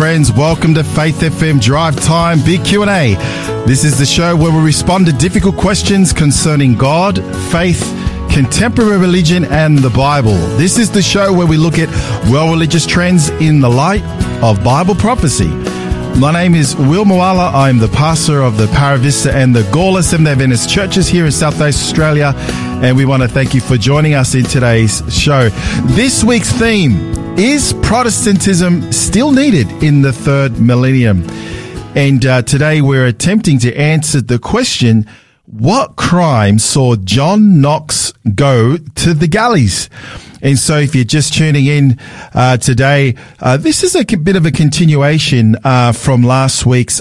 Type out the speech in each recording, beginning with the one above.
friends, welcome to Faith FM Drive Time Big Q&A. This is the show where we respond to difficult questions concerning God, faith, contemporary religion and the Bible. This is the show where we look at world religious trends in the light of Bible prophecy. My name is Will Moala. I'm the pastor of the Paravista and the Gawler Seventh-day Adventist Churches here in South East Australia, and we want to thank you for joining us in today's show. This week's theme is Protestantism still needed in the third millennium? And today we're attempting to answer the question, what crime saw John Knox go to the galleys? And so if you're just tuning in today, this is a bit of a continuation from last week's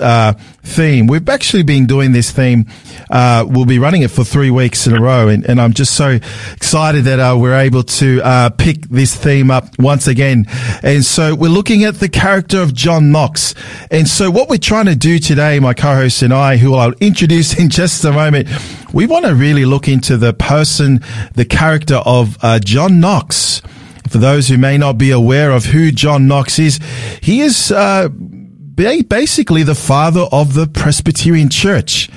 theme. We've actually been doing this theme. We'll be running it for 3 weeks in a row. And I'm just so excited that we're able to pick this theme up once again. And so we're looking at the character of John Knox. And so what we're trying to do today, my co-host and I, who I'll introduce in just a moment, we want to really look into the person, the character of John Knox. For those who may not be aware of who John Knox is, he is basically the father of the Presbyterian Church.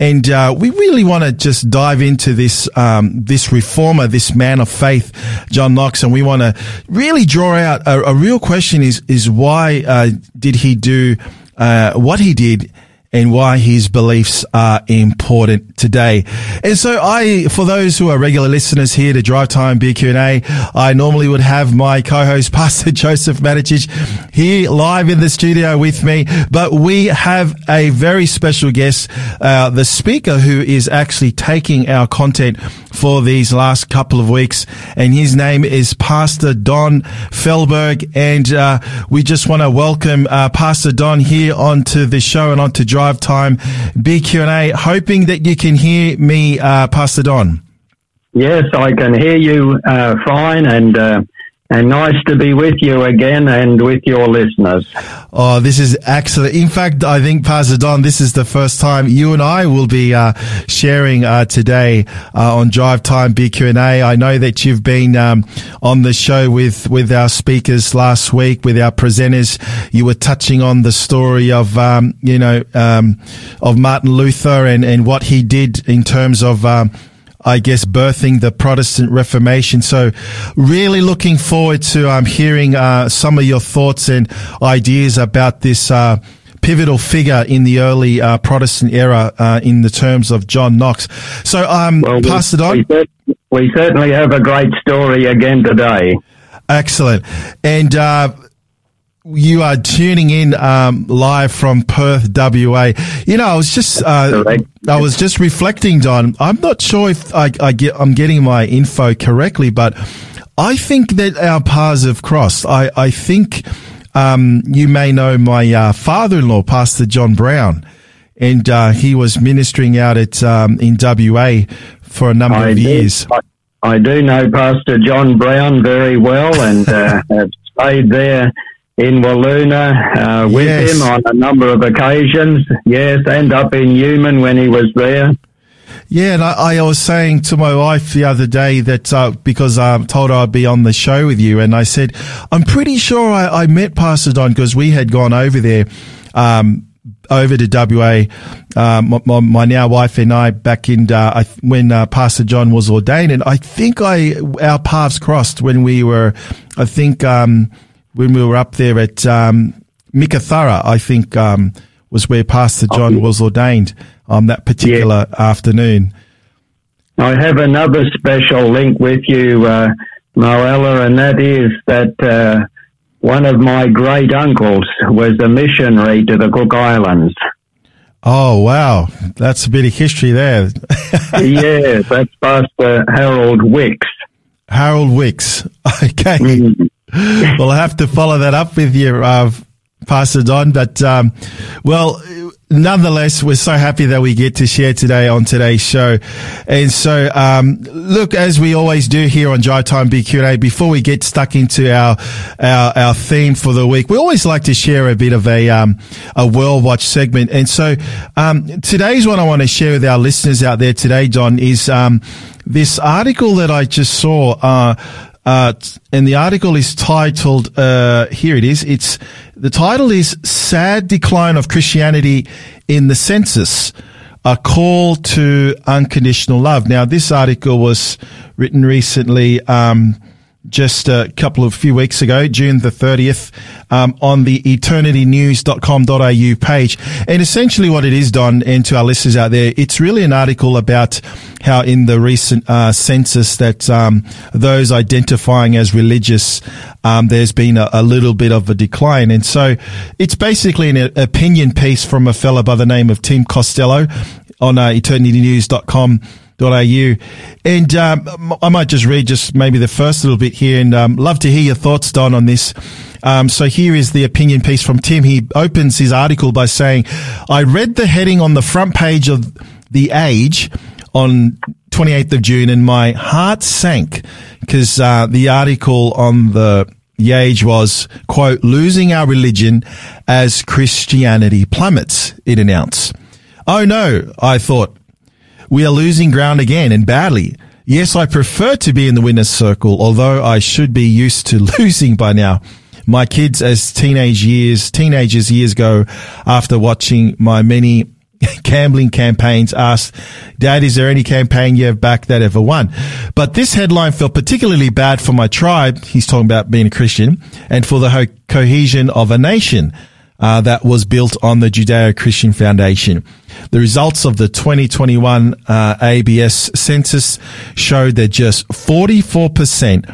And we really want to just dive into this this reformer, this man of faith, John Knox, and we want to really draw out a real question is why did he do what he did, and why his beliefs are important today. And so I, for those who are regular listeners here to Drive Time Big Q&A, I normally would have my co-host, Pastor Joseph Maticich, here live in the studio with me. But we have a very special guest, the speaker who is actually taking our content for these last couple of weeks. And his name is Pastor Don Felberg. And we just want to welcome Pastor Don here onto the show and onto Drive Time Big Q&A. Hoping that you can hear me, Pastor Don. Yes, I can hear you fine, and nice to be with you again and with your listeners. Oh, this is excellent. In fact, I think, Pastor Don, this is the first time you and I will be sharing today on Drive Time Big Q&A. I know that you've been on the show with our speakers last week, with our presenters. You were touching on the story of Martin Luther and what he did in terms of birthing the Protestant Reformation. So really looking forward to hearing some of your thoughts and ideas about this pivotal figure in the early Protestant era in the terms of John Knox. So, Pastor Don. We certainly have a great story again today. Excellent. And you are tuning in live from Perth, WA. You know, I was just reflecting, Don. I'm not sure if I'm getting my info correctly, but I think that our paths have crossed. I think you may know my father-in-law, Pastor John Brown, and he was ministering out at in WA for a number of years. I do know Pastor John Brown very well, and have stayed there in Wiluna with him on a number of occasions. Yes, and up in Newman when he was there. Yeah, and I was saying to my wife the other day that because I'm told I'd be on the show with you, and I said, I'm pretty sure I met Pastor Don because we had gone over there, over to WA, my now wife and I, back in when Pastor John was ordained. And I think our paths crossed when we were, when we were up there at Meekatharra, I think was where Pastor John was ordained on that particular afternoon. I have another special link with you, Moella, and that is that one of my great uncles was a missionary to the Cook Islands. Oh, wow. That's a bit of history there. Yes, that's Pastor Harold Wicks. Harold Wicks. Okay. Mm-hmm. Well, I have to follow that up with you, Pastor Don. But, nonetheless, we're so happy that we get to share today on today's show. And so, look, as we always do here on Drive Time BQ&A, before we get stuck into our theme for the week, we always like to share a bit of a world watch segment. And so, today's one I want to share with our listeners out there today, Don, is, this article that I just saw, and the article is titled, here it is, it's The title is Sad Decline of Christianity in the Census, A Call to Unconditional Love. Now, this article was written recently, just a few weeks ago, June the 30th, on the eternitynews.com.au page. And essentially what it is, Don, and to our listeners out there, it's really an article about how in the recent census that those identifying as religious, there's been a little bit of a decline. And so it's basically an opinion piece from a fella by the name of Tim Costello on eternitynews.com.au. And I might just read just maybe the first little bit here, and love to hear your thoughts, Don, on this. So here is the opinion piece from Tim. He opens his article by saying, I read the heading on the front page of The Age on 28th of June, and my heart sank because the article on the Age was, quote, losing our religion as Christianity plummets, it announced. Oh no, I thought, we are losing ground again and badly. Yes, I prefer to be in the winner's circle, although I should be used to losing by now. My kids as teenagers years ago, after watching my many gambling campaigns, asked, Dad, is there any campaign you have back that ever won? But this headline felt particularly bad for my tribe, he's talking about being a Christian, and for the cohesion of a nation that was built on the Judeo-Christian foundation. The results of the 2021 ABS census showed that just 44%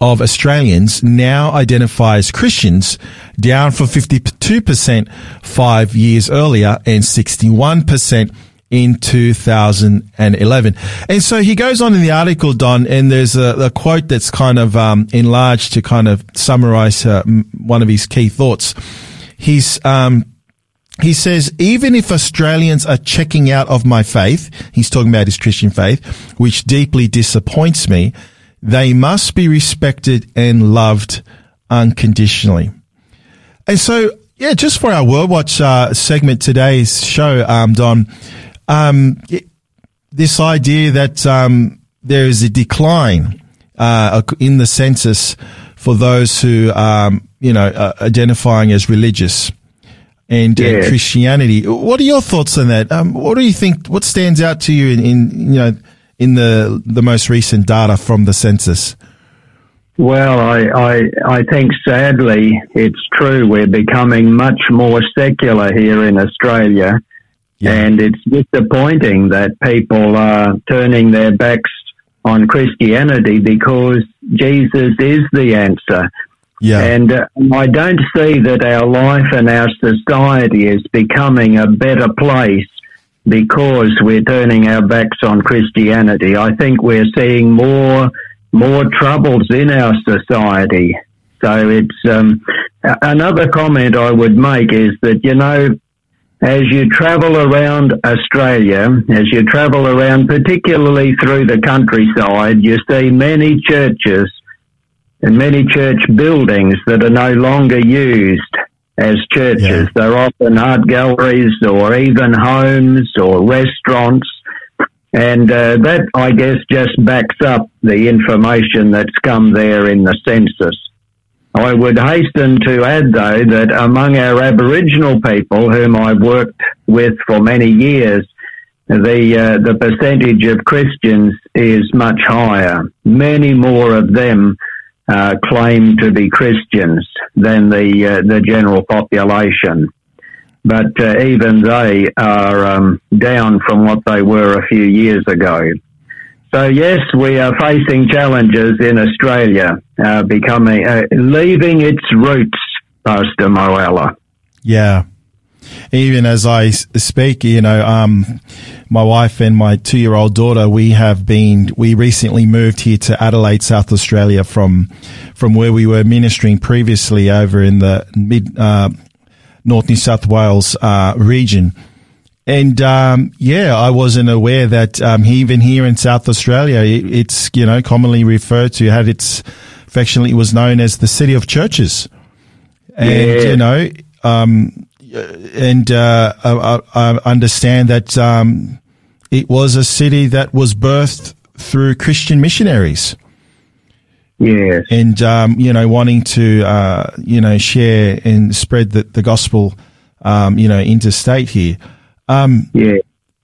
of Australians now identify as Christians, down from 52% 5 years earlier and 61% in 2011. And so he goes on in the article, Don, and there's a quote that's kind of enlarged to kind of summarize one of his key thoughts. He says, even if Australians are checking out of my faith, he's talking about his Christian faith, which deeply disappoints me, they must be respected and loved unconditionally. And so, yeah, just for our World Watch segment today's show, Don, this idea that there is a decline in the census for those who identifying as religious and Christianity. What are your thoughts on that? What do you think? What stands out to you in the most recent data from the census? Well, I think sadly it's true. We're becoming much more secular here in Australia, and it's disappointing that people are turning their backs on Christianity because Jesus is the answer. Yeah. And I don't see that our life and our society is becoming a better place because we're turning our backs on Christianity. I think we're seeing more troubles in our society. So it's another comment I would make is that, as you travel around Australia, particularly through the countryside, you see many churches and many church buildings that are no longer used as churches. Yeah. They're often art galleries or even homes or restaurants. And that, I guess, just backs up the information that's come there in the census. I would hasten to add, though, that among our Aboriginal people, whom I've worked with for many years, the percentage of Christians is much higher. Many more of them claim to be Christians than the general population. But even they are down from what they were a few years ago. So yes, we are facing challenges in Australia, leaving its roots, Pastor Moala. Yeah. Even as I speak, my wife and my 2-year-old daughter, we recently moved here to Adelaide, South Australia from where we were ministering previously over in the North New South Wales, region. And, I wasn't aware that, even here in South Australia, it's, commonly referred to, affectionately was known as the City of Churches. And, I understand that it was a city that was birthed through Christian missionaries. Yeah. And, wanting to, share and spread the gospel, interstate here.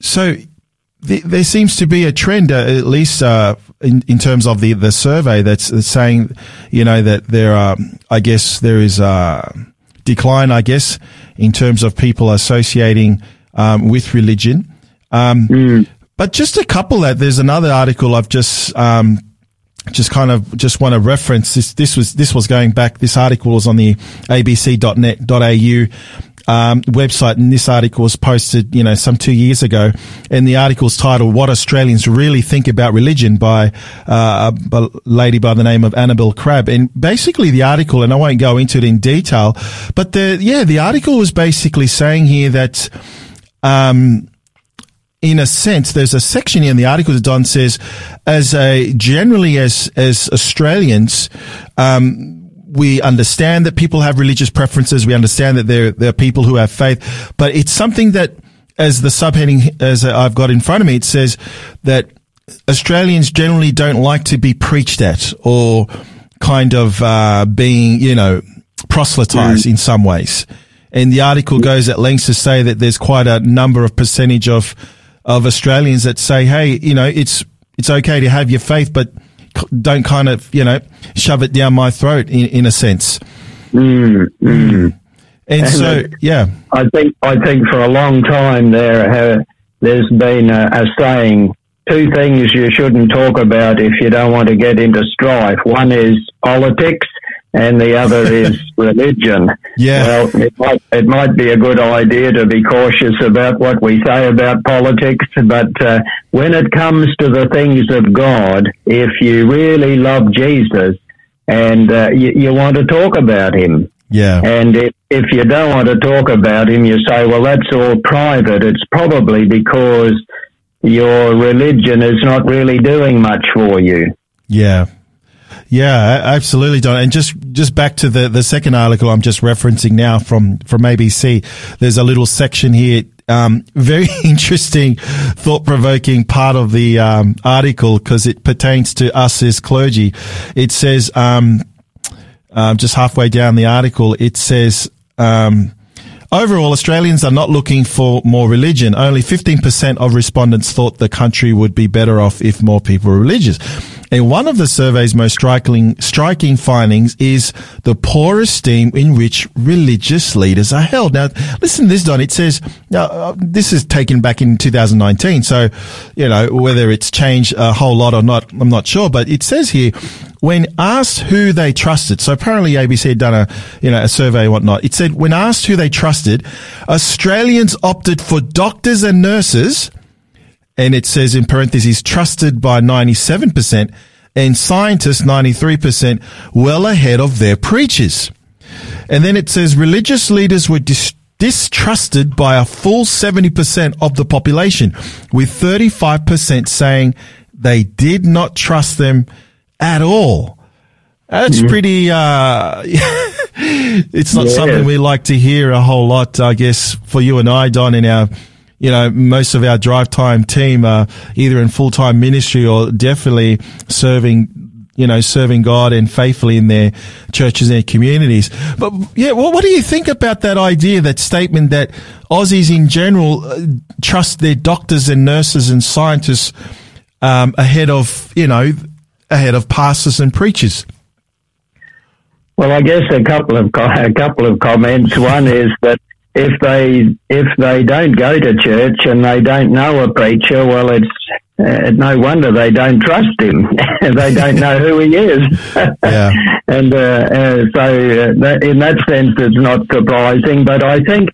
So there seems to be a trend, at least in terms of the survey that's saying, that there are, there is a decline, in terms of people associating with religion. But just a couple that there's another article I've just want to reference. This was going back. This article was on the abc.net.au website, and this article was posted, some 2 years ago. And the article's titled "What Australians Really Think About Religion" by a lady by the name of Annabel Crabb. And basically, the article, and I won't go into it in detail, but the article was basically saying here that, in a sense, there's a section in the article that Don says, as Australians, we understand that people have religious preferences. We understand that there are people who have faith, but it's something that, as the subheading, as I've got in front of me, it says that Australians generally don't like to be preached at or kind of, being, proselytized in some ways. And the article goes at lengths to say that there's quite a number of percentage of Australians that say, hey, it's okay to have your faith, but don't kind of, shove it down my throat in a sense. And so, yeah. I think for a long time there's been a saying, two things you shouldn't talk about if you don't want to get into strife. One is politics, and the other is religion. Yeah. Well, it might be a good idea to be cautious about what we say about politics, but when it comes to the things of God, if you really love Jesus and you want to talk about him. Yeah. And if you don't want to talk about him, you say, well, that's all private. It's probably because your religion is not really doing much for you. Yeah. Yeah, absolutely, Don. And just back to the second article I'm just referencing now from ABC. There's a little section here, very interesting, thought-provoking part of the article, because it pertains to us as clergy. It says, just halfway down the article, it says, overall, Australians are not looking for more religion. Only 15% of respondents thought the country would be better off if more people were religious. And one of the survey's most striking findings is the poor esteem in which religious leaders are held. Now, listen to this, Don. It says, this is taken back in 2019. So, whether it's changed a whole lot or not, I'm not sure. But it says here, when asked who they trusted, so apparently ABC had done a survey and whatnot. It said, when asked who they trusted, Australians opted for doctors and nurses. And it says in parentheses, trusted by 97% and scientists 93%, well ahead of their preachers. And then it says religious leaders were distrusted by a full 70% of the population, with 35% saying they did not trust them at all. That's pretty, it's not something we like to hear a whole lot, I guess, for you and I, Don, in our, most of our drive time team are either in full-time ministry or definitely serving God and faithfully in their churches and their communities. But yeah, well, what do you think about that idea, that statement that Aussies in general trust their doctors and nurses and scientists, ahead of pastors and preachers? Well, I guess a couple of comments. One is that if they don't go to church and they don't know a preacher, well, it's no wonder they don't trust him. They don't know who he is. Yeah. And in that sense, it's not surprising. But I think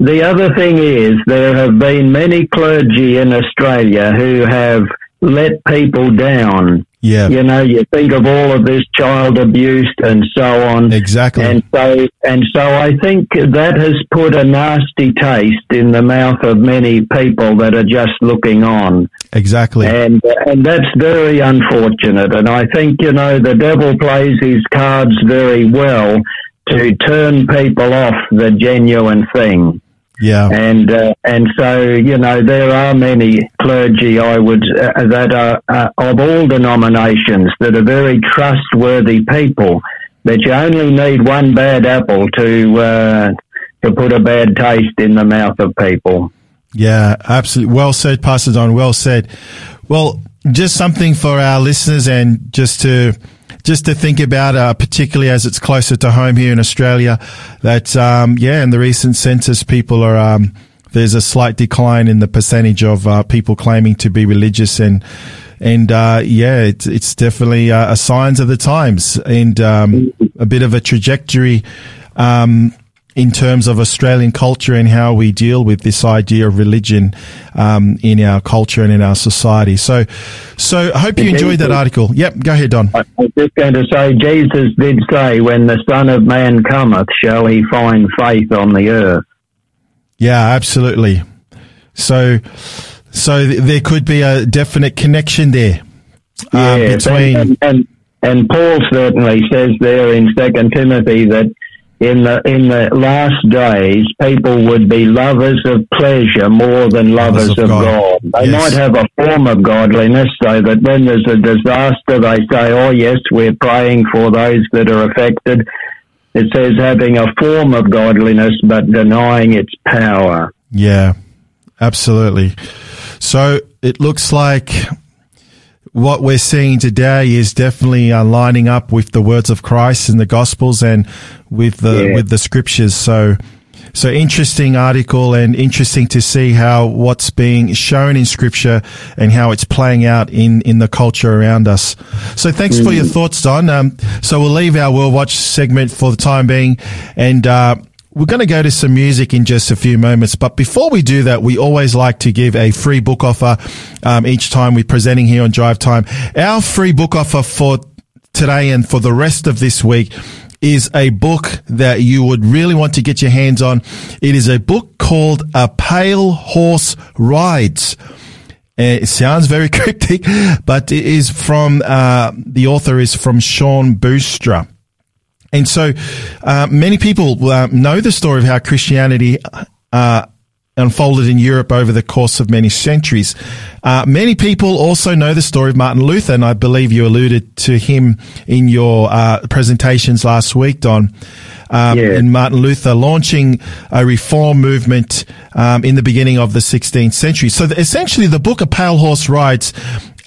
the other thing is there have been many clergy in Australia who have let people down. Yeah. You think of all of this child abuse and so on. Exactly. And so I think that has put a nasty taste in the mouth of many people that are just looking on. Exactly. And that's very unfortunate. And I think, the devil plays his cards very well to turn people off the genuine thing. Yeah. And so, you know, there are many clergy, I would, that are of all denominations, that are very trustworthy people, that you only need one bad apple to put a bad taste in the mouth of people. Yeah, absolutely. Well said, Pastor Don. Well said. Well, just something for our listeners, and just to think about, particularly as it's closer to home here in Australia, that, in the recent census, people are, there's a slight decline in the percentage of, people claiming to be religious, and it's definitely, a signs of the times, and, a bit of a trajectory, in terms of Australian culture and how we deal with this idea of religion, in our culture and in our society. So I hope you enjoyed that article. Yep, go ahead, Don. I was just going to say, Jesus did say, when the Son of Man cometh, shall he find faith on the earth? Yeah, absolutely. So there could be a definite connection there, between... And Paul certainly says there in 2 Timothy that in the last days, people would be lovers of pleasure more than lovers of God. They might have a form of godliness, so that when there's a disaster, they say, oh yes, we're praying for those that are affected. It says having a form of godliness, but denying its power. Yeah, absolutely. So it looks like what we're seeing today is definitely lining up with the words of Christ in the Gospels and with the Scriptures. So interesting article, and interesting to see how what's being shown in Scripture and how it's playing out in the culture around us. So thanks for your thoughts, Don. So we'll leave our World Watch segment for the time being, and we're going to go to some music in just a few moments, but before we do that, we always like to give a free book offer each time we're presenting here on Drive Time. Our free book offer for today and for the rest of this week is a book that you would really want to get your hands on. It is a book called A Pale Horse Rides. It sounds very cryptic, but it is from the author is from Sean Boonstra. And so, many people know the story of how Christianity unfolded in Europe over the course of many centuries. Many people also know the story of Martin Luther, and I believe you alluded to him in your presentations last week, Don. And Martin Luther launching a reform movement in the beginning of the 16th century. So essentially, the book A Pale Horse Rides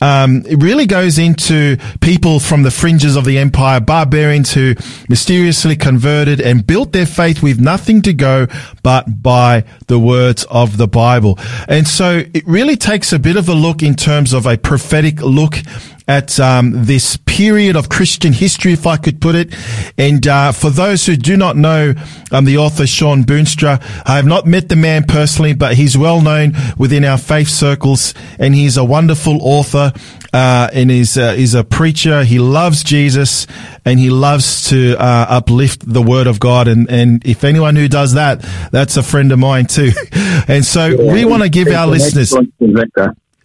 it really goes into people from the fringes of the empire, barbarians who mysteriously converted and built their faith with nothing to go but by the words of the Bible. And so it really takes a bit of a look in terms of a prophetic look at this period of Christian history, if I could put it. And for those who do not know the author, Sean Boonstra, I have not met the man personally, but he's well known within our faith circles, and he's a wonderful author and he's a preacher. He loves Jesus, and he loves to uplift the Word of God. And if anyone who does that, that's a friend of mine too. And so we want to give our listeners...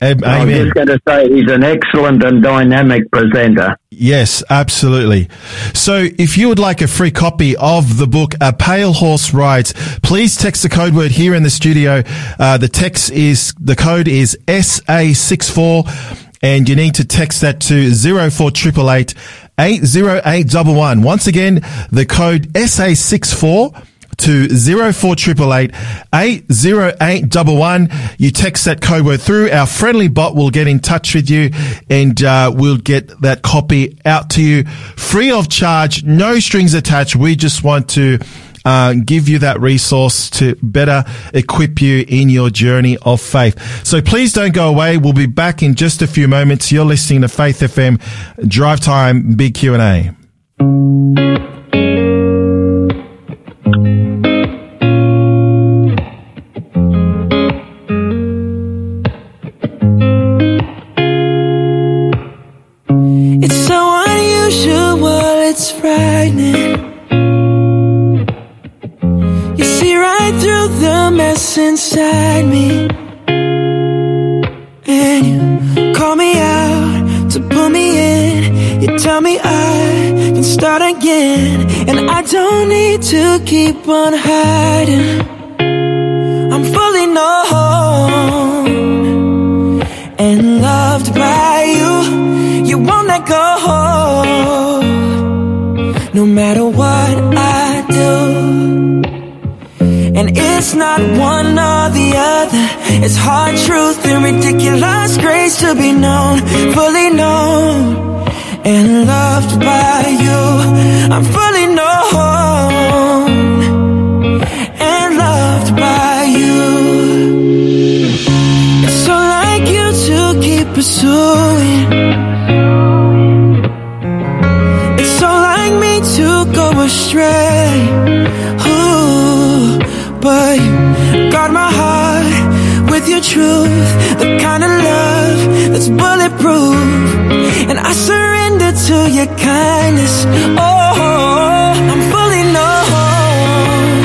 Amen. I was just going to say, he's an excellent and dynamic presenter. Yes, absolutely. So if you would like a free copy of the book, A Pale Horse Rides, please text the code word here in the studio. The code is SA64, and you need to text that to 04888 80811. Once again, the code SA64. To 04888 80811. You text that code word through. Our friendly bot will get in touch with you, and we'll get that copy out to you free of charge, no strings attached. We just want to give you that resource to better equip you in your journey of faith. So please don't go away. We'll be back in just a few moments. You're listening to Faith FM Drive Time Big Q&A. Inside me, and you call me out to pull me in. You tell me I can start again, and I don't need to keep on hiding. and fully known and loved by you. You won't let go, no matter what I do. And it's not one or the other, it's hard truth and ridiculous grace to be known, fully known and loved by you. I'm fully known and loved by you. It's so like you to keep pursuing, it's so like me to go astray. Ooh. But guard my heart with your truth, the kind of love that's bulletproof. And I surrender to your kindness. Oh, I'm fully known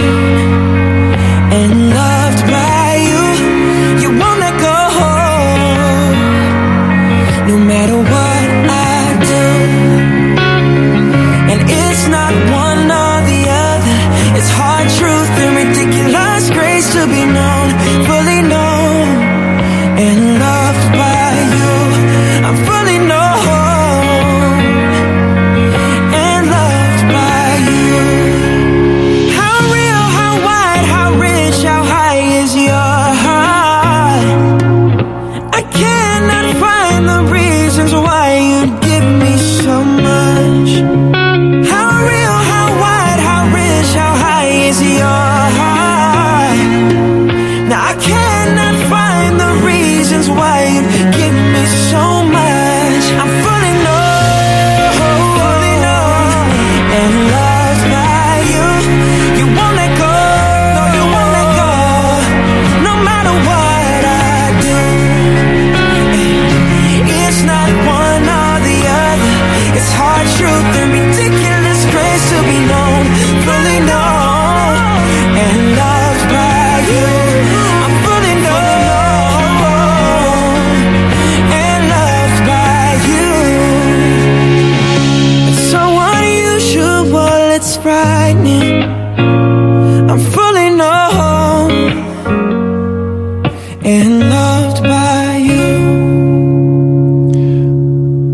and loved by you. You won't let go, no matter what I do. And it's not one or the other, it's hard truth, grace to be known, fully known, and loved by you. I'm fully known, and loved by you. How real, how wide, how rich, how high is your heart? I cannot find the reasons why you give me so much. How real, how wide, how rich, how high is your heart?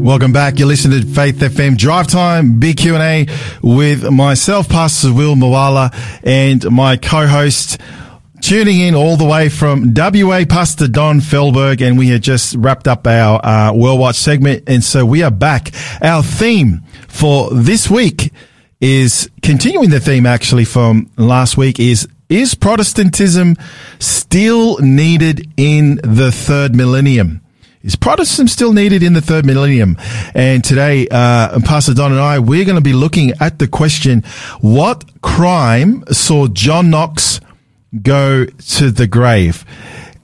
Welcome back. You're listening to Faith FM Drive Time Big Q&A with myself, Pastor Will Moala, and my co-host, tuning in all the way from WA, Pastor Don Felberg, and we had just wrapped up our World Watch segment, and so we are back. Our theme for this week is continuing the theme actually from last week is Protestantism still needed in the third millennium? Is Protestantism still needed in the third millennium? And today, Pastor Don and I, we're going to be looking at the question, what crime saw John Knox go to the grave?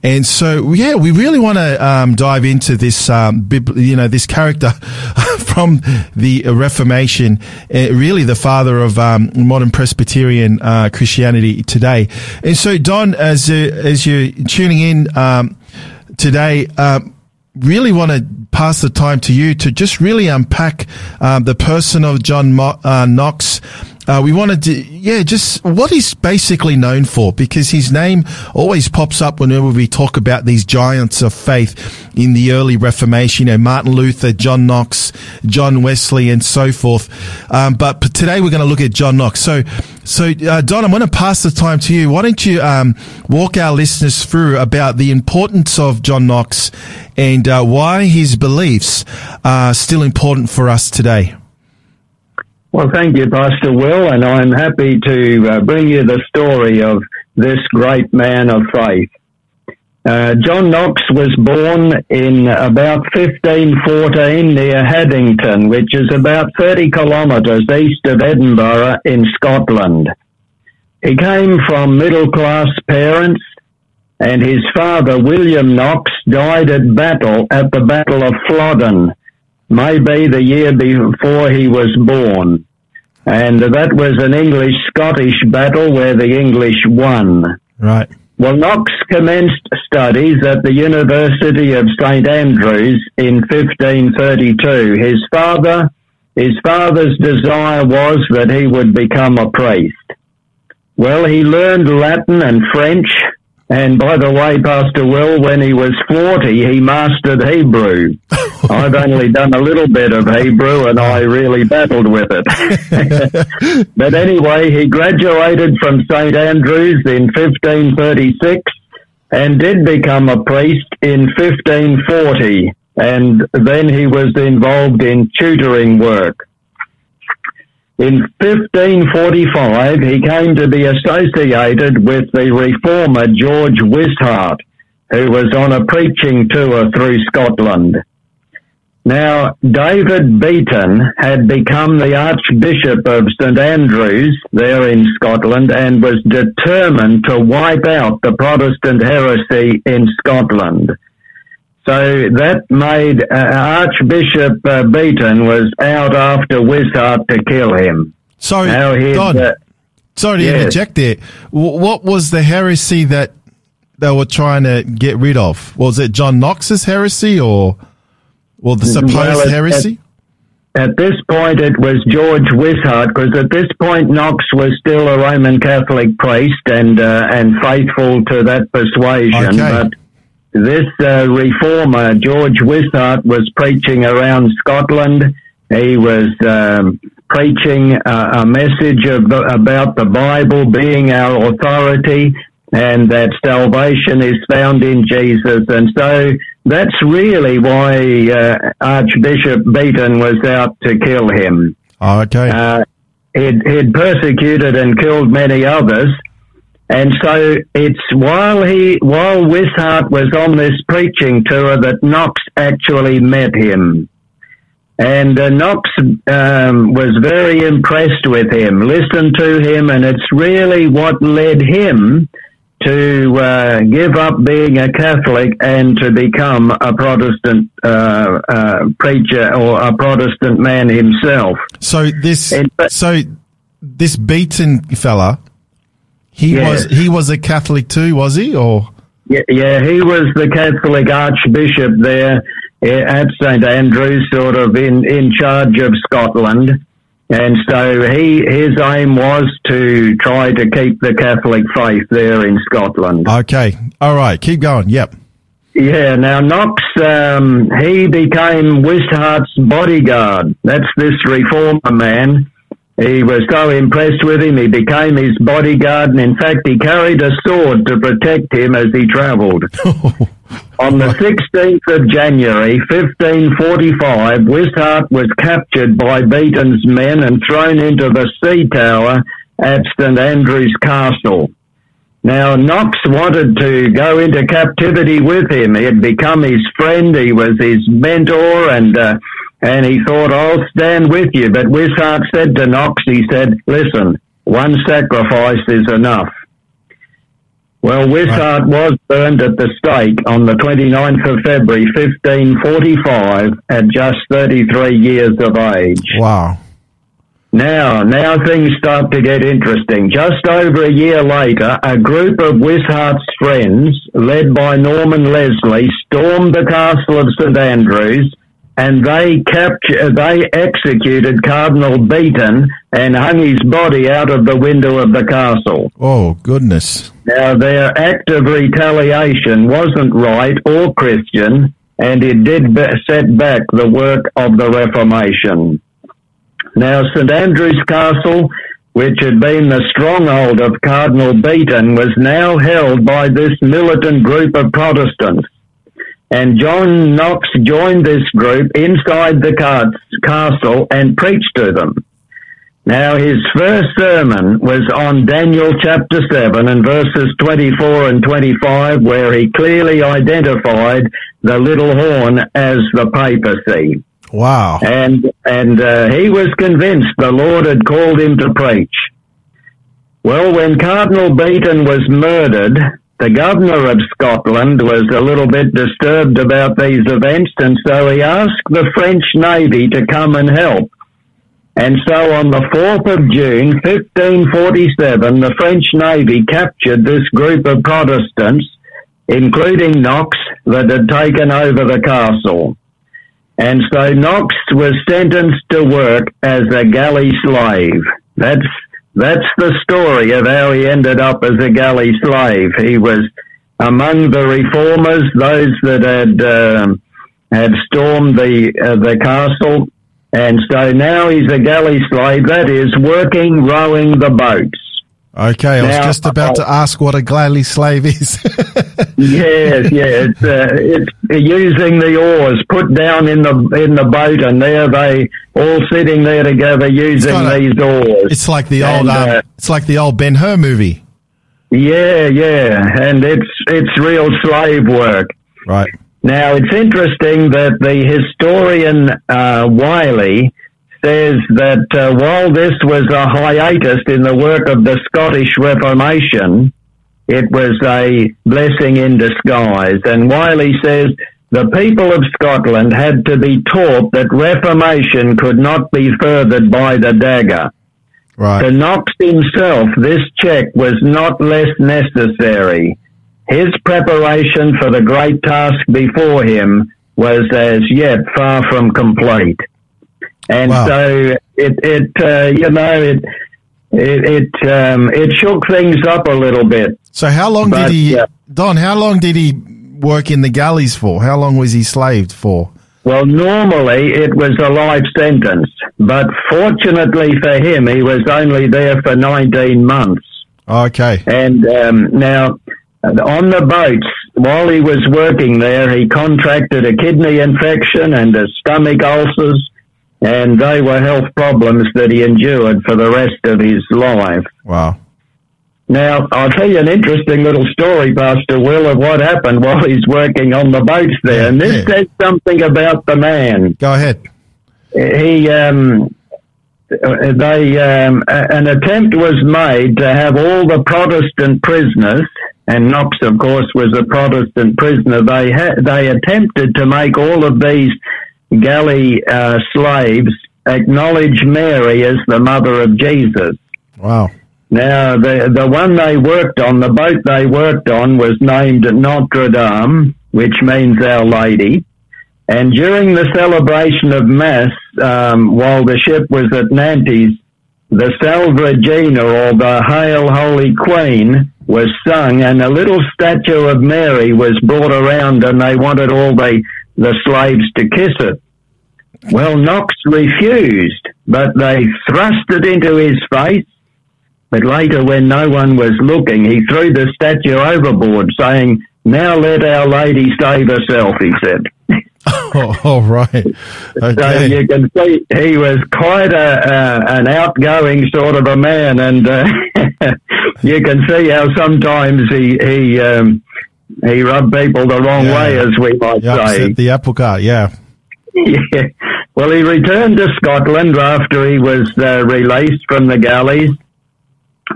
And so, yeah, we really want to dive into this, this character from the Reformation, really the father of modern Presbyterian Christianity today. And so, Don, as you're tuning in today, really want to pass the time to you to just really unpack the person of John Knox. We wanted to, just what he's basically known for, because his name always pops up whenever we talk about these giants of faith in the early Reformation, Martin Luther, John Knox, John Wesley, and so forth. But today we're going to look at John Knox. So, Don, I'm going to pass the time to you. Why don't you walk our listeners through about the importance of John Knox and why his beliefs are still important for us today? Well, thank you, Pastor Will, and I'm happy to bring you the story of this great man of faith. John Knox was born in about 1514 near Haddington, which is about 30 kilometres east of Edinburgh in Scotland. He came from middle-class parents, and his father, William Knox, died at the Battle of Flodden, maybe the year before he was born. And that was an English-Scottish battle where the English won. Right. Well, Knox commenced studies at the University of St. Andrews in 1532. His father's desire was that he would become a priest. Well, he learned Latin and French, And by the way, Pastor Will, when he was 40, he mastered Hebrew. I've only done a little bit of Hebrew, and I really battled with it. But anyway, he graduated from St. Andrews in 1536 and did become a priest in 1540. And then he was involved in tutoring work. In 1545, he came to be associated with the reformer George Wishart, who was on a preaching tour through Scotland. Now, David Beaton had become the Archbishop of St Andrews there in Scotland and was determined to wipe out the Protestant heresy in Scotland. So that made Archbishop Beaton was out after Wishart to kill him. So, Don, sorry to interject there. What was the heresy that they were trying to get rid of? Was it John Knox's heresy or the supposed heresy? At this point, it was George Wishart, because at this point Knox was still a Roman Catholic priest and faithful to that persuasion. Okay. But this reformer, George Wishart, was preaching around Scotland. He was preaching a message about the Bible being our authority and that salvation is found in Jesus. And so that's really why Archbishop Beaton was out to kill him. Oh, okay. He'd persecuted and killed many others. And so it's while Wishart was on this preaching tour that Knox actually met him. And Knox was very impressed with him, listened to him, and it's really what led him to give up being a Catholic and to become a Protestant preacher or a Protestant man himself. So this Beaton fella, He was a Catholic too, was he? Or he was the Catholic Archbishop there at St Andrews, sort of in charge of Scotland, and so his aim was to try to keep the Catholic faith there in Scotland. Okay, all right, keep going. Yep. Yeah. Now Knox, he became Wishart's bodyguard. That's this reformer man. He was so impressed with him, he became his bodyguard, and in fact he carried a sword to protect him as he travelled. On the 16th of January, 1545, Wishart was captured by Beaton's men and thrown into the sea tower at St Andrew's Castle. Now, Knox wanted to go into captivity with him. He had become his friend, he was his mentor, and he thought, I'll stand with you. But Wishart said to Knox, he said, listen, one sacrifice is enough. Well, Wishart was burned at the stake on the 29th of February, 1545, at just 33 years of age. Wow. Now things start to get interesting. Just over a year later, a group of Wishart's friends, led by Norman Leslie, stormed the castle of St Andrews, and they executed Cardinal Beaton and hung his body out of the window of the castle. Oh, goodness. Now, their act of retaliation wasn't right or Christian, and it did set back the work of the Reformation. Now, St Andrew's Castle, which had been the stronghold of Cardinal Beaton, was now held by this militant group of Protestants. And John Knox joined this group inside the castle and preached to them. Now, his first sermon was on Daniel chapter 7 and verses 24 and 25, where he clearly identified the little horn as the papacy. Wow. And he was convinced the Lord had called him to preach. Well, when Cardinal Beaton was murdered, the governor of Scotland was a little bit disturbed about these events, and so he asked the French Navy to come and help. And so on the 4th of June, 1547, the French Navy captured this group of Protestants, including Knox, that had taken over the castle. And so Knox was sentenced to work as a galley slave. That's the story of how he ended up as a galley slave. He was among the reformers, those that had stormed the castle, and so now he's a galley slave, that is, working, rowing the boats. Okay, I was just about to ask what a galley slave is. yes, it's using the oars put down in the boat, and there they all sitting there together using these oars. It's like the old Ben-Hur movie. Yeah, and it's real slave work. Right. Now it's interesting that the historian Wiley says that while this was a hiatus in the work of the Scottish Reformation, it was a blessing in disguise. And Wiley says the people of Scotland had to be taught that Reformation could not be furthered by the dagger. Right. To Knox himself, this check was not less necessary. His preparation for the great task before him was as yet far from complete. And so it shook things up a little bit. So how long did he, Don, how long did he work in the galleys for? How long was he slaved for? Well, normally it was a life sentence, but fortunately for him, he was only there for 19 months. Okay. And now, on the boats, while he was working there, he contracted a kidney infection and a stomach ulcers, and they were health problems that he endured for the rest of his life. Wow. Now, I'll tell you an interesting little story, Pastor Will, of what happened while he's working on the boats there. Yeah, and this says something about the man. Go ahead. He, an attempt was made to have all the Protestant prisoners, and Knox, of course, was a Protestant prisoner. They attempted to make all of these galley slaves acknowledge Mary as the mother of Jesus. Wow. Now, the one they worked on, the boat they worked on, was named Notre Dame, which means Our Lady. And during the celebration of Mass, while the ship was at Nantes, the Salve Regina, or the Hail Holy Queen, was sung, and a little statue of Mary was brought around, and they wanted all the slaves to kiss it. Well, Knox refused, but they thrust it into his face. But later, when no one was looking, he threw the statue overboard, saying, "Now let Our Lady save herself," he said. Oh, right. Okay. So you can see he was quite an outgoing sort of a man, and you can see how sometimes he rubbed people the wrong way, as we might say. The apple cart, yeah. Well, he returned to Scotland after he was released from the galleys,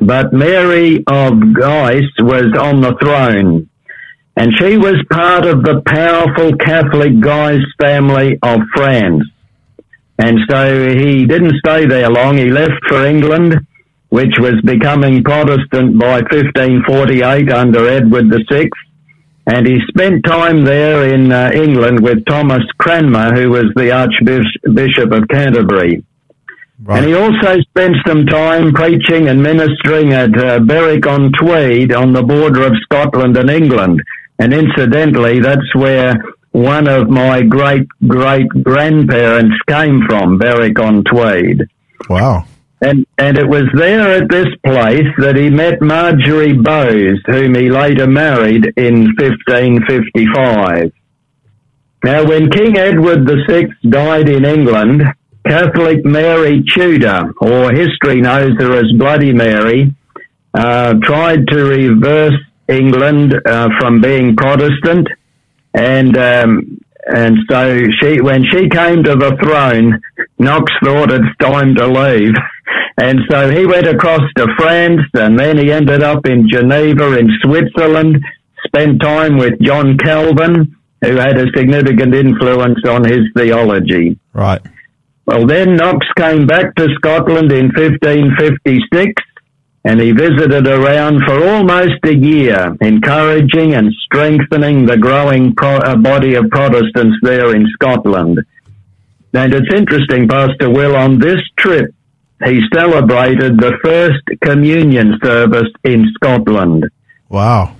but Mary of Guise was on the throne, and she was part of the powerful Catholic Guise family of France. And so he didn't stay there long. He left for England, which was becoming Protestant by 1548 under Edward VI. And he spent time there in England with Thomas Cranmer, who was the Archbishop of Canterbury. Right. And he also spent some time preaching and ministering at Berwick-on-Tweed on the border of Scotland and England. And incidentally, that's where one of my great-great-grandparents came from, Berwick-on-Tweed. Wow. And it was there at this place that he met Marjorie Bowes, whom he later married in 1555. Now, when King Edward VI died in England, Catholic Mary Tudor, or history knows her as Bloody Mary, tried to reverse England from being Protestant, and so when she came to the throne, Knox thought it's time to leave. And so he went across to France, and then he ended up in Geneva in Switzerland, spent time with John Calvin, who had a significant influence on his theology. Right. Well, then Knox came back to Scotland in 1556, and he visited around for almost a year, encouraging and strengthening the growing body of Protestants there in Scotland. And it's interesting, Pastor Will, on this trip, he celebrated the first communion service in Scotland. Wow.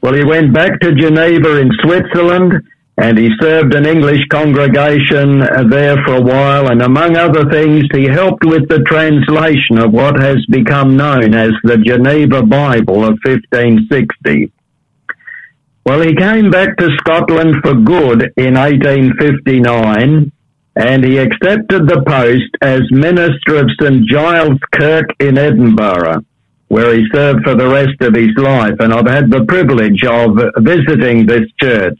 Well, he went back to Geneva in Switzerland, and he served an English congregation there for a while, and among other things, he helped with the translation of what has become known as the Geneva Bible of 1560. Well, he came back to Scotland for good in 1859, and he accepted the post as minister of St Giles Kirk in Edinburgh, where he served for the rest of his life. And I've had the privilege of visiting this church.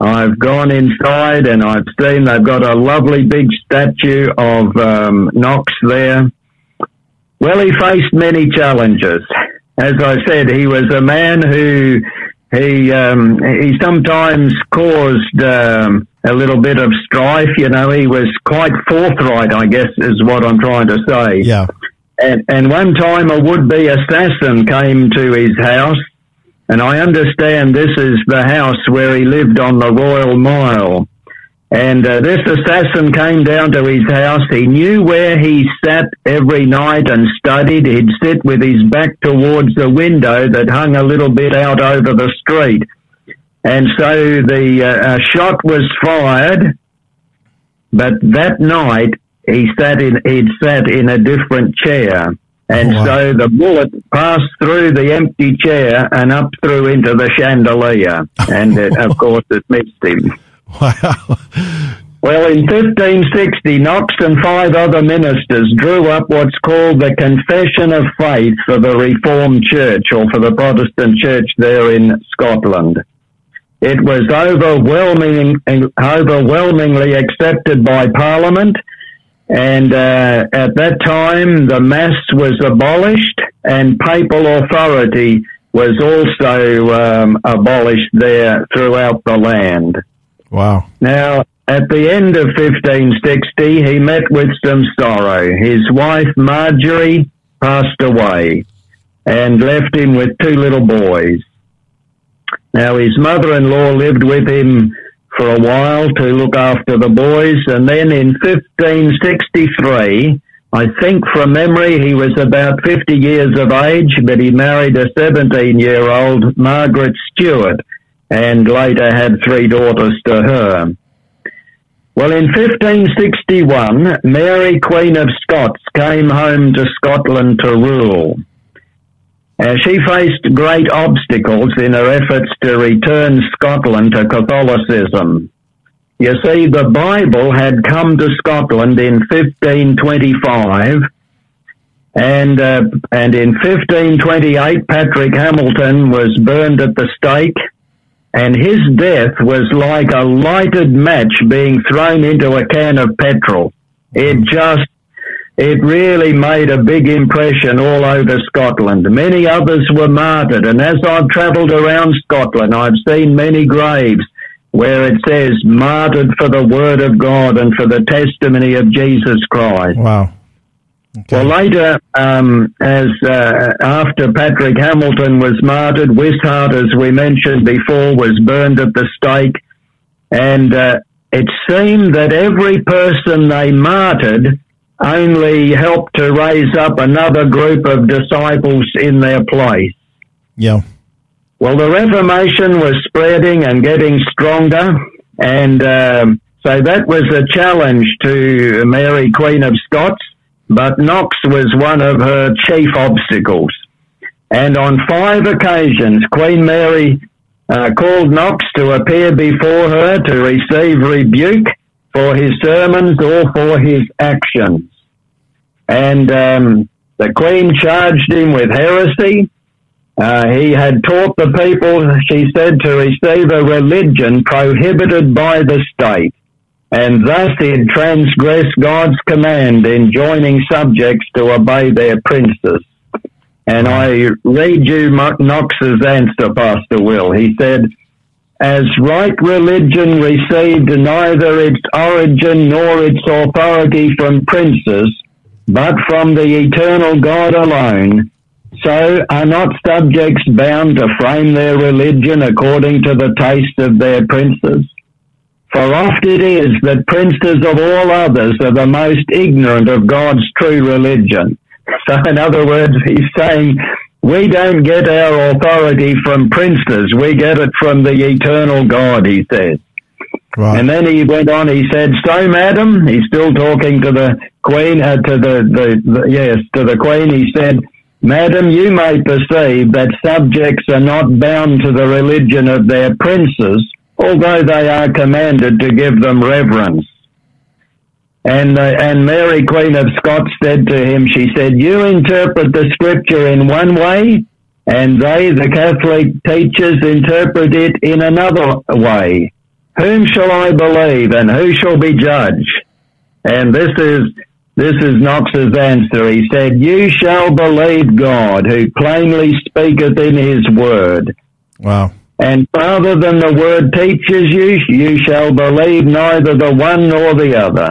I've gone inside and I've seen they've got a lovely big statue of Knox there. Well, he faced many challenges. As I said, he was a man who he sometimes caused a little bit of strife. You know, he was quite forthright, I guess, is what I'm trying to say. Yeah. And one time a would-be assassin came to his house. And I understand this is the house where he lived on the Royal Mile. And this assassin came down to his house. He knew where he sat every night and studied. He'd sit with his back towards the window that hung a little bit out over the street. And so the shot was fired, but that night he'd sat in a different chair. And oh, wow. So the bullet passed through the empty chair and up through into the chandelier. And it, of course, it missed him. Wow. Well, in 1560, Knox and five other ministers drew up what's called the Confession of Faith for the Reformed Church, or for the Protestant Church there in Scotland. It was overwhelmingly accepted by Parliament. And at that time, the Mass was abolished, and papal authority was also abolished there throughout the land. Wow. Now, at the end of 1560, he met with some sorrow. His wife, Marjorie, passed away and left him with two little boys. Now, his mother-in-law lived with him for a while to look after the boys, and then in 1563, I think from memory he was about 50 years of age, but he married a 17-year-old, Margaret Stewart, and later had three daughters to her. Well, in 1561, Mary Queen of Scots came home to Scotland to rule. She faced great obstacles in her efforts to return Scotland to Catholicism. You see, the Bible had come to Scotland in 1525, and in 1528 Patrick Hamilton was burned at the stake, and his death was like a lighted match being thrown into a can of petrol. It really made a big impression all over Scotland. Many others were martyred, and as I've travelled around Scotland, I've seen many graves where it says, martyred for the Word of God and for the testimony of Jesus Christ. Wow. Okay. Well, later, after Patrick Hamilton was martyred, Wishart, as we mentioned before, was burned at the stake, and it seemed that every person they martyred only helped to raise up another group of disciples in their place. Yeah. Well, the Reformation was spreading and getting stronger, and so that was a challenge to Mary, Queen of Scots, but Knox was one of her chief obstacles. And on five occasions, Queen Mary called Knox to appear before her to receive rebuke for his sermons or for his actions. And the Queen charged him with heresy. He had taught the people, she said, to receive a religion prohibited by the state, and thus he had transgressed God's command in joining subjects to obey their princes. And I read you Knox's answer, Pastor Will. He said, as right religion received neither its origin nor its authority from princes, but from the eternal God alone, so are not subjects bound to frame their religion according to the taste of their princes. For oft it is that princes of all others are the most ignorant of God's true religion. So in other words, he's saying, We don't get our authority from princes. We get it from the eternal God, he says. Right. And then he went on, he said, so, madam, he's still talking to the queen, to the queen, he said, madam, you may perceive that subjects are not bound to the religion of their princes, although they are commanded to give them reverence. And Mary Queen of Scots said to him, she said, you interpret the scripture in one way, and they, the Catholic teachers, interpret it in another way. Whom shall I believe, and who shall be judge? And this is Knox's answer. He said, you shall believe God, who plainly speaketh in his word. Wow. And farther than the word teaches you, you shall believe neither the one nor the other.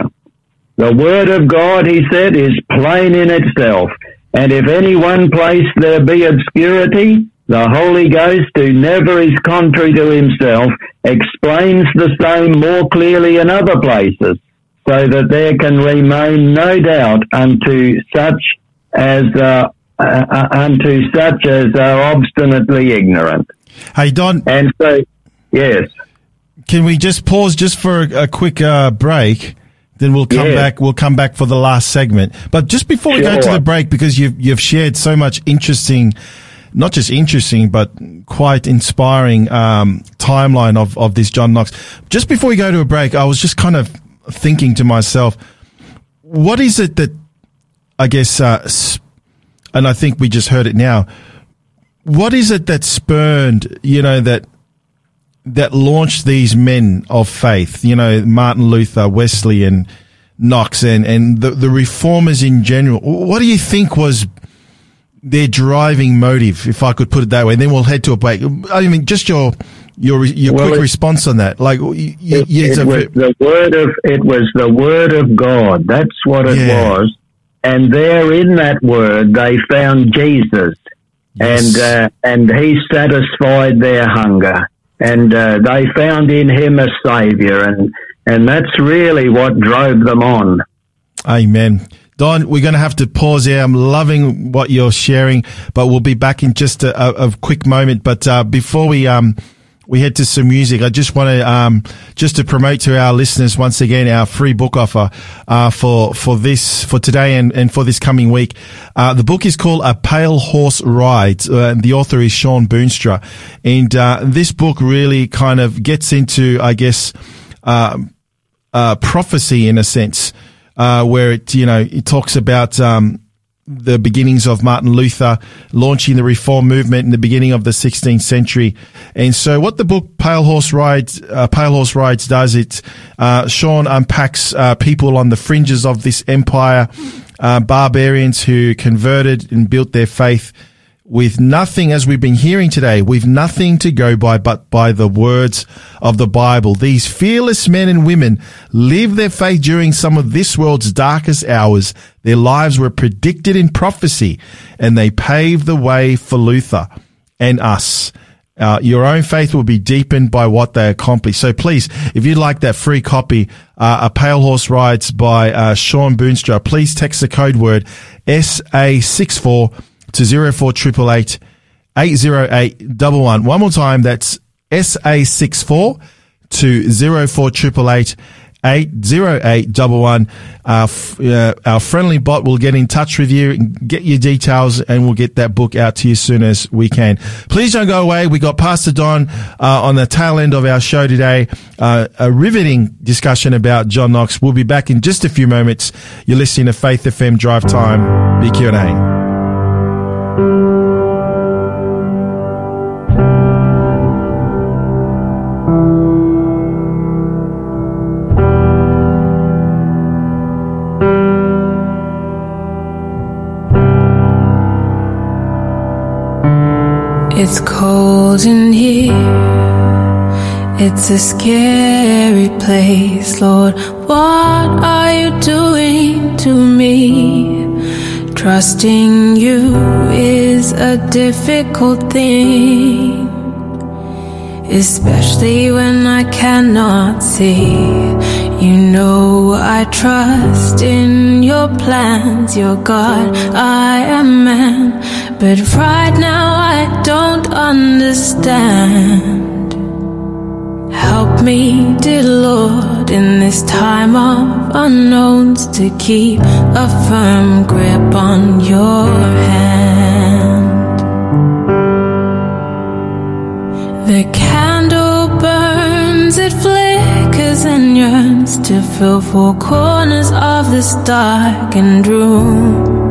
The word of God, he said, is plain in itself, and if any one place there be obscurity, the Holy Ghost, who never is contrary to himself, explains the same more clearly in other places, so that there can remain no doubt unto such as are obstinately ignorant. Hey, Don. And so, yes. Can we just pause just for a quick break? Then we'll come back. We'll come back for the last segment. But just before we go to the break, because you've shared so much interesting, not just interesting, but quite inspiring timeline of this John Knox. Just before we go to a break, I was just kind of thinking to myself, what is it that I guess, and I think we just heard it now. What is it that spurned, that launched these men of faith, Martin Luther, Wesley and Knox and the reformers in general? What do you think was their driving motive, if I could put it that way? And then we'll head to a break. I mean, just your quick response on that. Like, it was the word of God. That's what it was. And there in that word, they found Jesus. Yes. And he satisfied their hunger. And they found in him a saviour, and that's really what drove them on. Amen. Don, we're going to have to pause here. I'm loving what you're sharing, but we'll be back in just a quick moment. But before we head to some music, I just want to promote to our listeners once again our free book offer for today and for this coming week. The book is called A Pale Horse Rides. The author is Sean Boonstra, and this book really kind of gets into, I guess, prophecy in a sense, where it talks about the beginnings of Martin Luther launching the reform movement in the beginning of the 16th century. And so what the book Pale Horse Rides does, Sean unpacks people on the fringes of this empire, barbarians who converted and built their faith with nothing, as we've been hearing today, with nothing to go by but by the words of the Bible. These fearless men and women lived their faith during some of this world's darkest hours. Their lives were predicted in prophecy, and they paved the way for Luther and us. Your own faith will be deepened by what they accomplish. So please, if you'd like that free copy, A Pale Horse Rides by Sean Boonstra, please text the code word SA64 to 04888 80811. One more time, that's SA64 to 04888 80811. Our friendly bot will get in touch with you and get your details, and we'll get that book out to you as soon as we can. Please don't go away. We got Pastor Don on the tail end of our show today. A riveting discussion about John Knox. We'll be back in just a few moments. You're listening to Faith FM Drive Time Big Q&A. It's cold in here, it's a scary place, Lord, what are you doing to me? Trusting you is a difficult thing, especially when I cannot see. You know I trust in your plans, your God, I am man. but right now I don't understand. Help me, dear Lord, in this time of unknowns, to keep a firm grip on your hand. The candle burns, it flickers and yearns to fill four corners of this darkened room.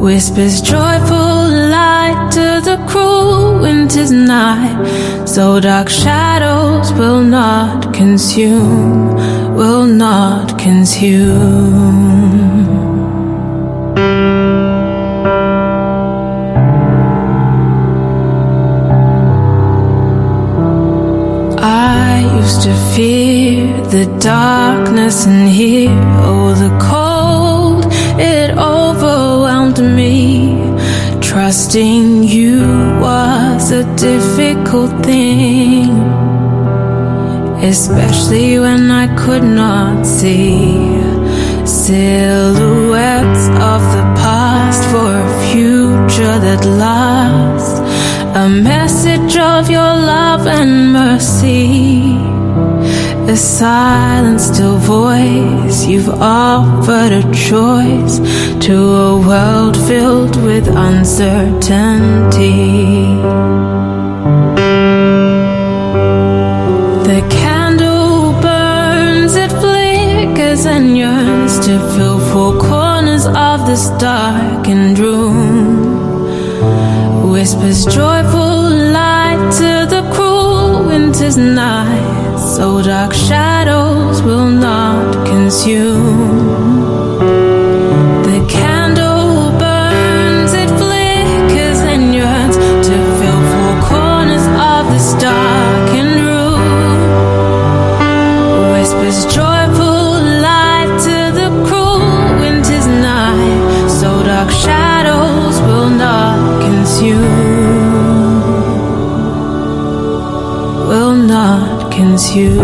Whispers joyful light to the cruel winter's night, so dark shadows will not consume. I used to fear the darkness, and hear, oh, the cold, it overwhelmed me. Trusting you was a difficult thing, especially when I could not see silhouettes of the past for a future that lasts, a message of your love and mercy, a silent still voice. You've offered a choice to a world filled with uncertainty. The candle burns, it flickers and yearns to fill four corners of this darkened room. Whispers joyful light to the cruel winter's night, so dark shadows will not consume. The candle burns, it flickers and yearns to fill four corners of this darkened room. Whispers joyful light to the cruel winter's night, so dark shadows will not consume, will not you.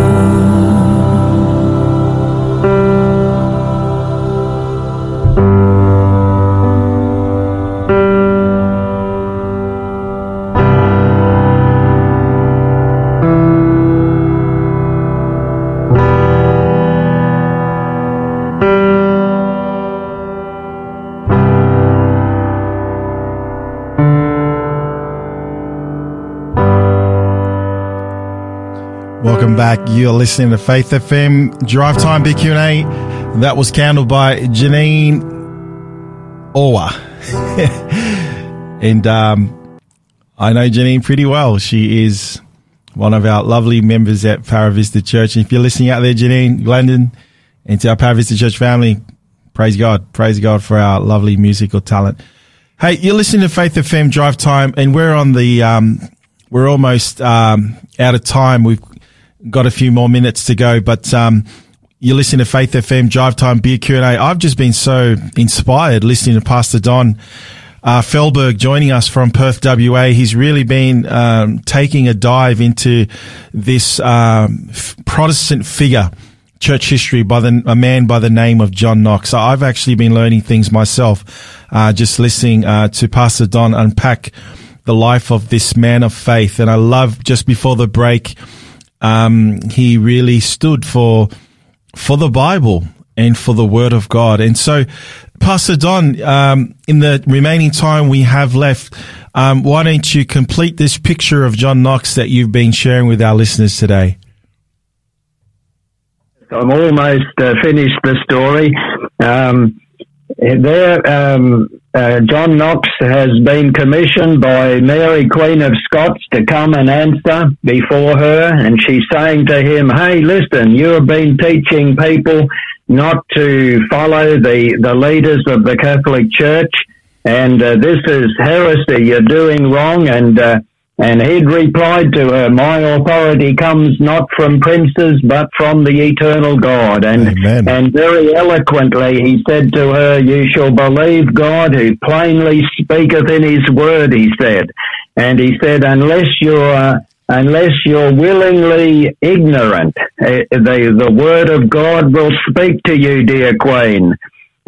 Welcome back. You're listening to Faith FM Drive Time Big Q&A. That was Candle by Janine Orwa. And I know Janine pretty well. She is one of our lovely members at Paravista Church. And if you're listening out there, Janine, Glendon, and to our Paravista Church family, praise God. Praise God for our lovely musical talent. Hey, you're listening to Faith FM Drive Time, and we're on the we're almost out of time. We've got a few more minutes to go, but you're listening to Faith FM Drive Time Beer Q&A. I've just been so inspired listening to Pastor Don Felberg joining us from Perth, WA. He's really been taking a dive into this Protestant figure, church history, by a man by the name of John Knox. So I've actually been learning things myself, just listening to Pastor Don unpack the life of this man of faith. And I love, just before the break, he really stood for the Bible and for the Word of God. And so, Pastor Don, in the remaining time we have left, why don't you complete this picture of John Knox that you've been sharing with our listeners today? I'm almost finished the story. John Knox has been commissioned by Mary Queen of Scots to come and answer before her, and she's saying to him, hey, listen, you have been teaching people not to follow the leaders of the Catholic Church, and this is heresy, you're doing wrong. And he'd replied to her, my authority comes not from princes, but from the eternal God. And very eloquently he said to her, you shall believe God who plainly speaketh in his word, he said. And he said, unless you're willingly ignorant, the word of God will speak to you, dear Queen.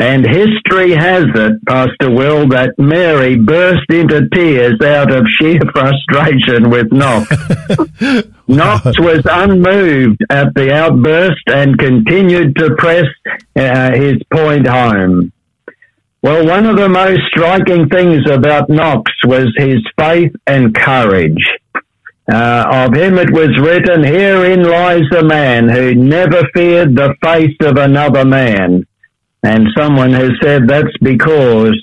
And history has it, Pastor Will, that Mary burst into tears out of sheer frustration with Knox. Knox was unmoved at the outburst and continued to press his point home. Well, one of the most striking things about Knox was his faith and courage. Of him it was written, "Herein lies a man who never feared the face of another man." And someone has said that's because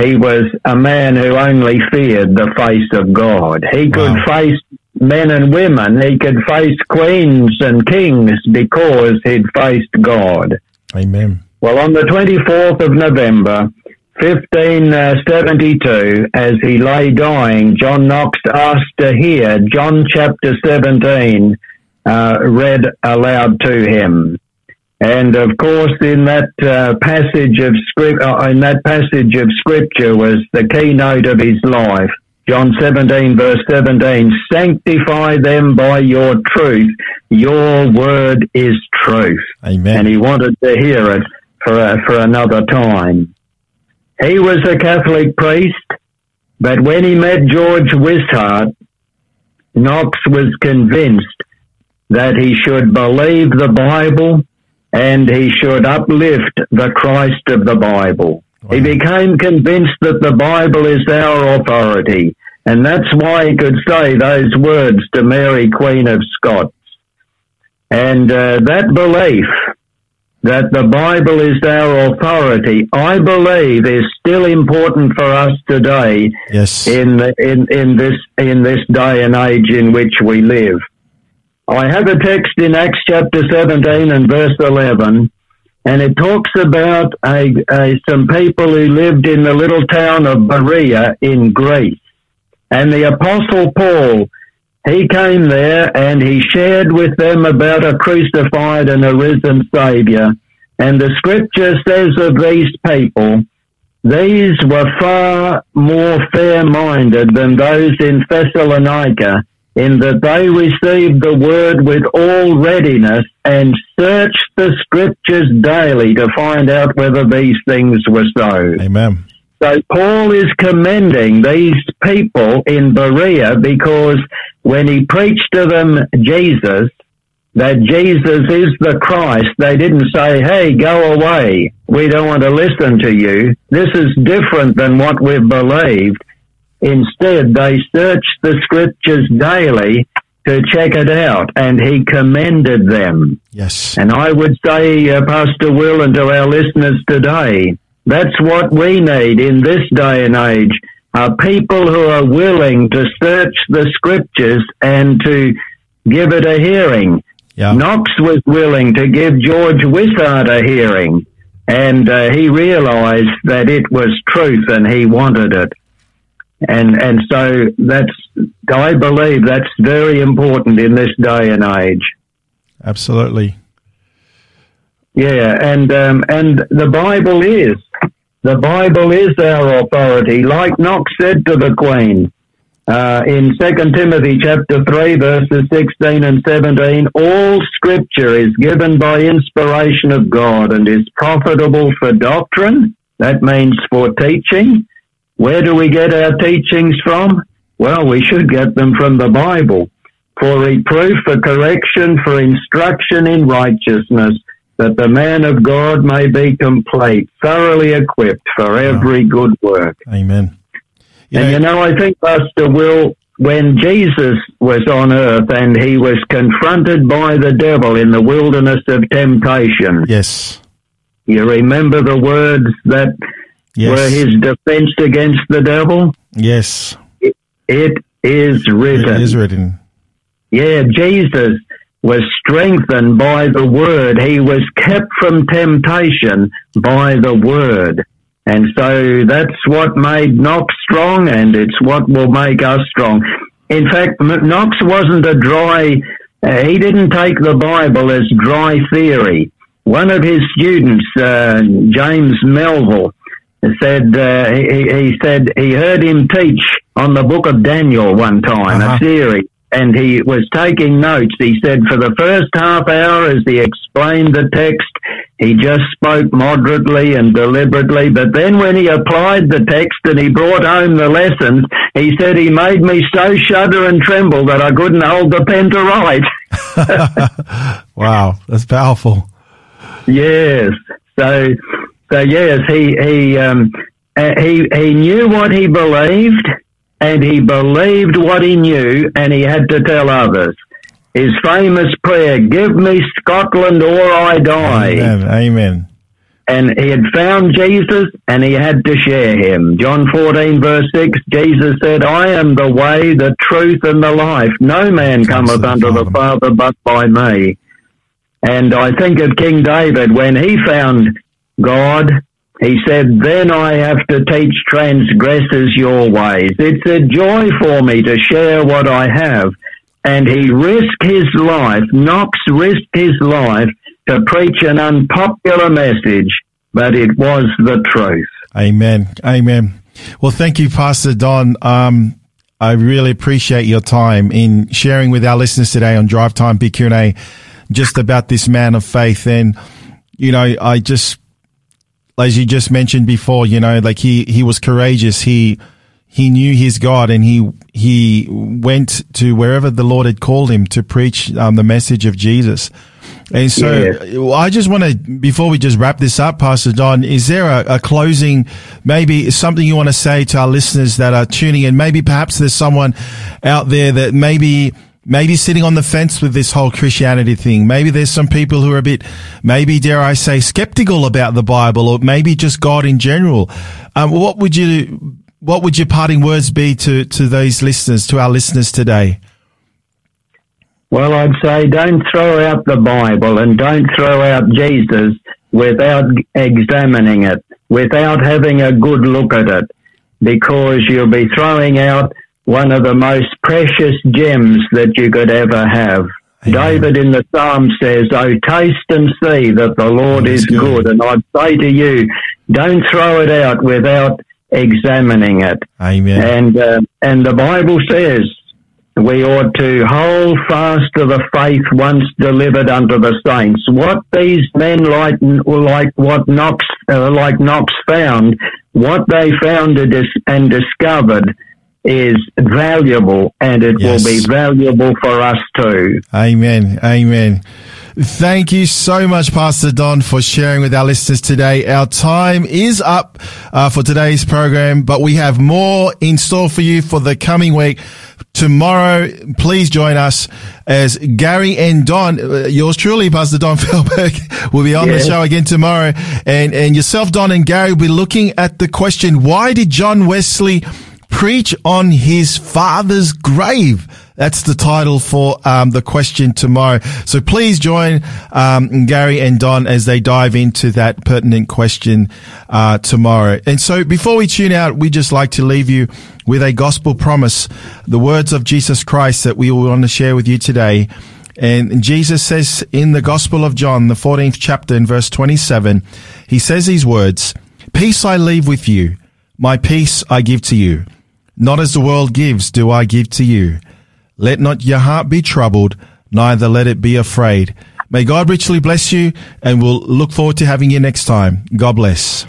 he was a man who only feared the face of God. He could face men and women. He could face queens and kings because he'd faced God. Amen. Well, on the 24th of November, 1572, as he lay dying, John Knox asked to hear John chapter 17 read aloud to him. And of course, in that passage of scripture was the keynote of his life. John 17 verse 17, "Sanctify them by your truth. Your word is truth." Amen. And he wanted to hear it for another time. He was a Catholic priest, but when he met George Wishart, Knox was convinced that he should believe the Bible and he should uplift the Christ of the Bible. Wow. He became convinced that the Bible is our authority, and that's why he could say those words to Mary, Queen of Scots. And that belief that the Bible is our authority, I believe, is still important for us today. Yes. in this day and age in which we live. I have a text in Acts chapter 17 and verse 11, and it talks about some people who lived in the little town of Berea in Greece. And the Apostle Paul, he came there and he shared with them about a crucified and a risen Saviour. And the scripture says of these people, "These were far more fair-minded than those in Thessalonica, in that they received the word with all readiness and searched the scriptures daily to find out whether these things were so." Amen. So Paul is commending these people in Berea because when he preached to them Jesus, that Jesus is the Christ, they didn't say, "Hey, go away. We don't want to listen to you. This is different than what we've believed." Instead, they searched the scriptures daily to check it out, and he commended them. Yes. And I would say, Pastor Will, and to our listeners today, that's what we need in this day and age, are people who are willing to search the scriptures and to give it a hearing. Yeah. Knox was willing to give George Wishart a hearing, and he realized that it was truth and he wanted it. And so I believe that's very important in this day and age. Absolutely. Yeah, and the Bible is our authority. Like Knox said to the Queen in 2 Timothy chapter 3 verses 16 and 17, "All scripture is given by inspiration of God and is profitable for doctrine." That means for teaching. Where do we get our teachings from? Well, we should get them from the Bible. "For reproof, for correction, for instruction in righteousness, that the man of God may be complete, thoroughly equipped for every good work." Amen. I think, Pastor Will, when Jesus was on earth and he was confronted by the devil in the wilderness of temptation. Yes. You remember the words that... Yes. Were his defense against the devil? Yes. It is written. It is written. Yeah, Jesus was strengthened by the word. He was kept from temptation by the word. And so that's what made Knox strong, and it's what will make us strong. In fact, Knox wasn't a dry... he didn't take the Bible as dry theory. One of his students, James Melville, said he heard him teach on the book of Daniel one time, a series, and he was taking notes. He said, for the first half hour, as he explained the text, he just spoke moderately and deliberately. But then when he applied the text and he brought home the lessons, he said, he made me so shudder and tremble that I couldn't hold the pen to write. Wow, that's powerful. Yes. So yes, he knew what he believed, and he believed what he knew, and he had to tell others. His famous prayer, give me Scotland or I die. Amen. Amen. And he had found Jesus, and he had to share him. John 14, verse 6, Jesus said, I am the way, the truth, and the life. No man cometh unto the Father but by me. And I think of King David, when he found God, he said, then I have to teach transgressors your ways. It's a joy for me to share what I have. And he risked his life, Knox risked his life to preach an unpopular message, but it was the truth. Amen. Amen. Well, thank you, Pastor Don. I really appreciate your time in sharing with our listeners today on Drive Time Big Q&A just about this man of faith. And, you know, I just, as you just mentioned before, you know, like he was courageous. He knew his God, and he went to wherever the Lord had called him to preach the message of Jesus. And so I just want to, before we just wrap this up, Pastor Don, is there a closing, maybe something you want to say to our listeners that are tuning in? Maybe perhaps there's someone out there that maybe sitting on the fence with this whole Christianity thing. Maybe there's some people who are a bit, maybe dare I say, skeptical about the Bible, or maybe just God in general. What would your parting words be to those listeners, to our listeners today? Well, I'd say don't throw out the Bible and don't throw out Jesus without examining it, without having a good look at it, because you'll be throwing out one of the most precious gems that you could ever have. Amen. David in the Psalm says, oh, taste and see that the Lord is good. And I'd say to you, don't throw it out without examining it. Amen. And the Bible says we ought to hold fast to the faith once delivered unto the saints. What these men like Knox found, what they found and discovered is valuable, and it will be valuable for us too. Amen. Amen. Thank you so much, Pastor Don, for sharing with our listeners today. Our time is up for today's program, but we have more in store for you for the coming week. Tomorrow, please join us as Gary and Don, yours truly, Pastor Don Felberg, will be on the show again tomorrow. And yourself, Don, and Gary will be looking at the question, why did John Wesley preach on his father's grave? That's the title for the question tomorrow. So please join Gary and Don as they dive into that pertinent question tomorrow. And so before we tune out, we just like to leave you with a gospel promise, the words of Jesus Christ that we want to share with you today. And Jesus says in the Gospel of John, the 14th chapter in verse 27, he says these words, peace I leave with you, my peace I give to you. Not as the world gives do I give to you. Let not your heart be troubled, neither let it be afraid. May God richly bless you, and we'll look forward to having you next time. God bless.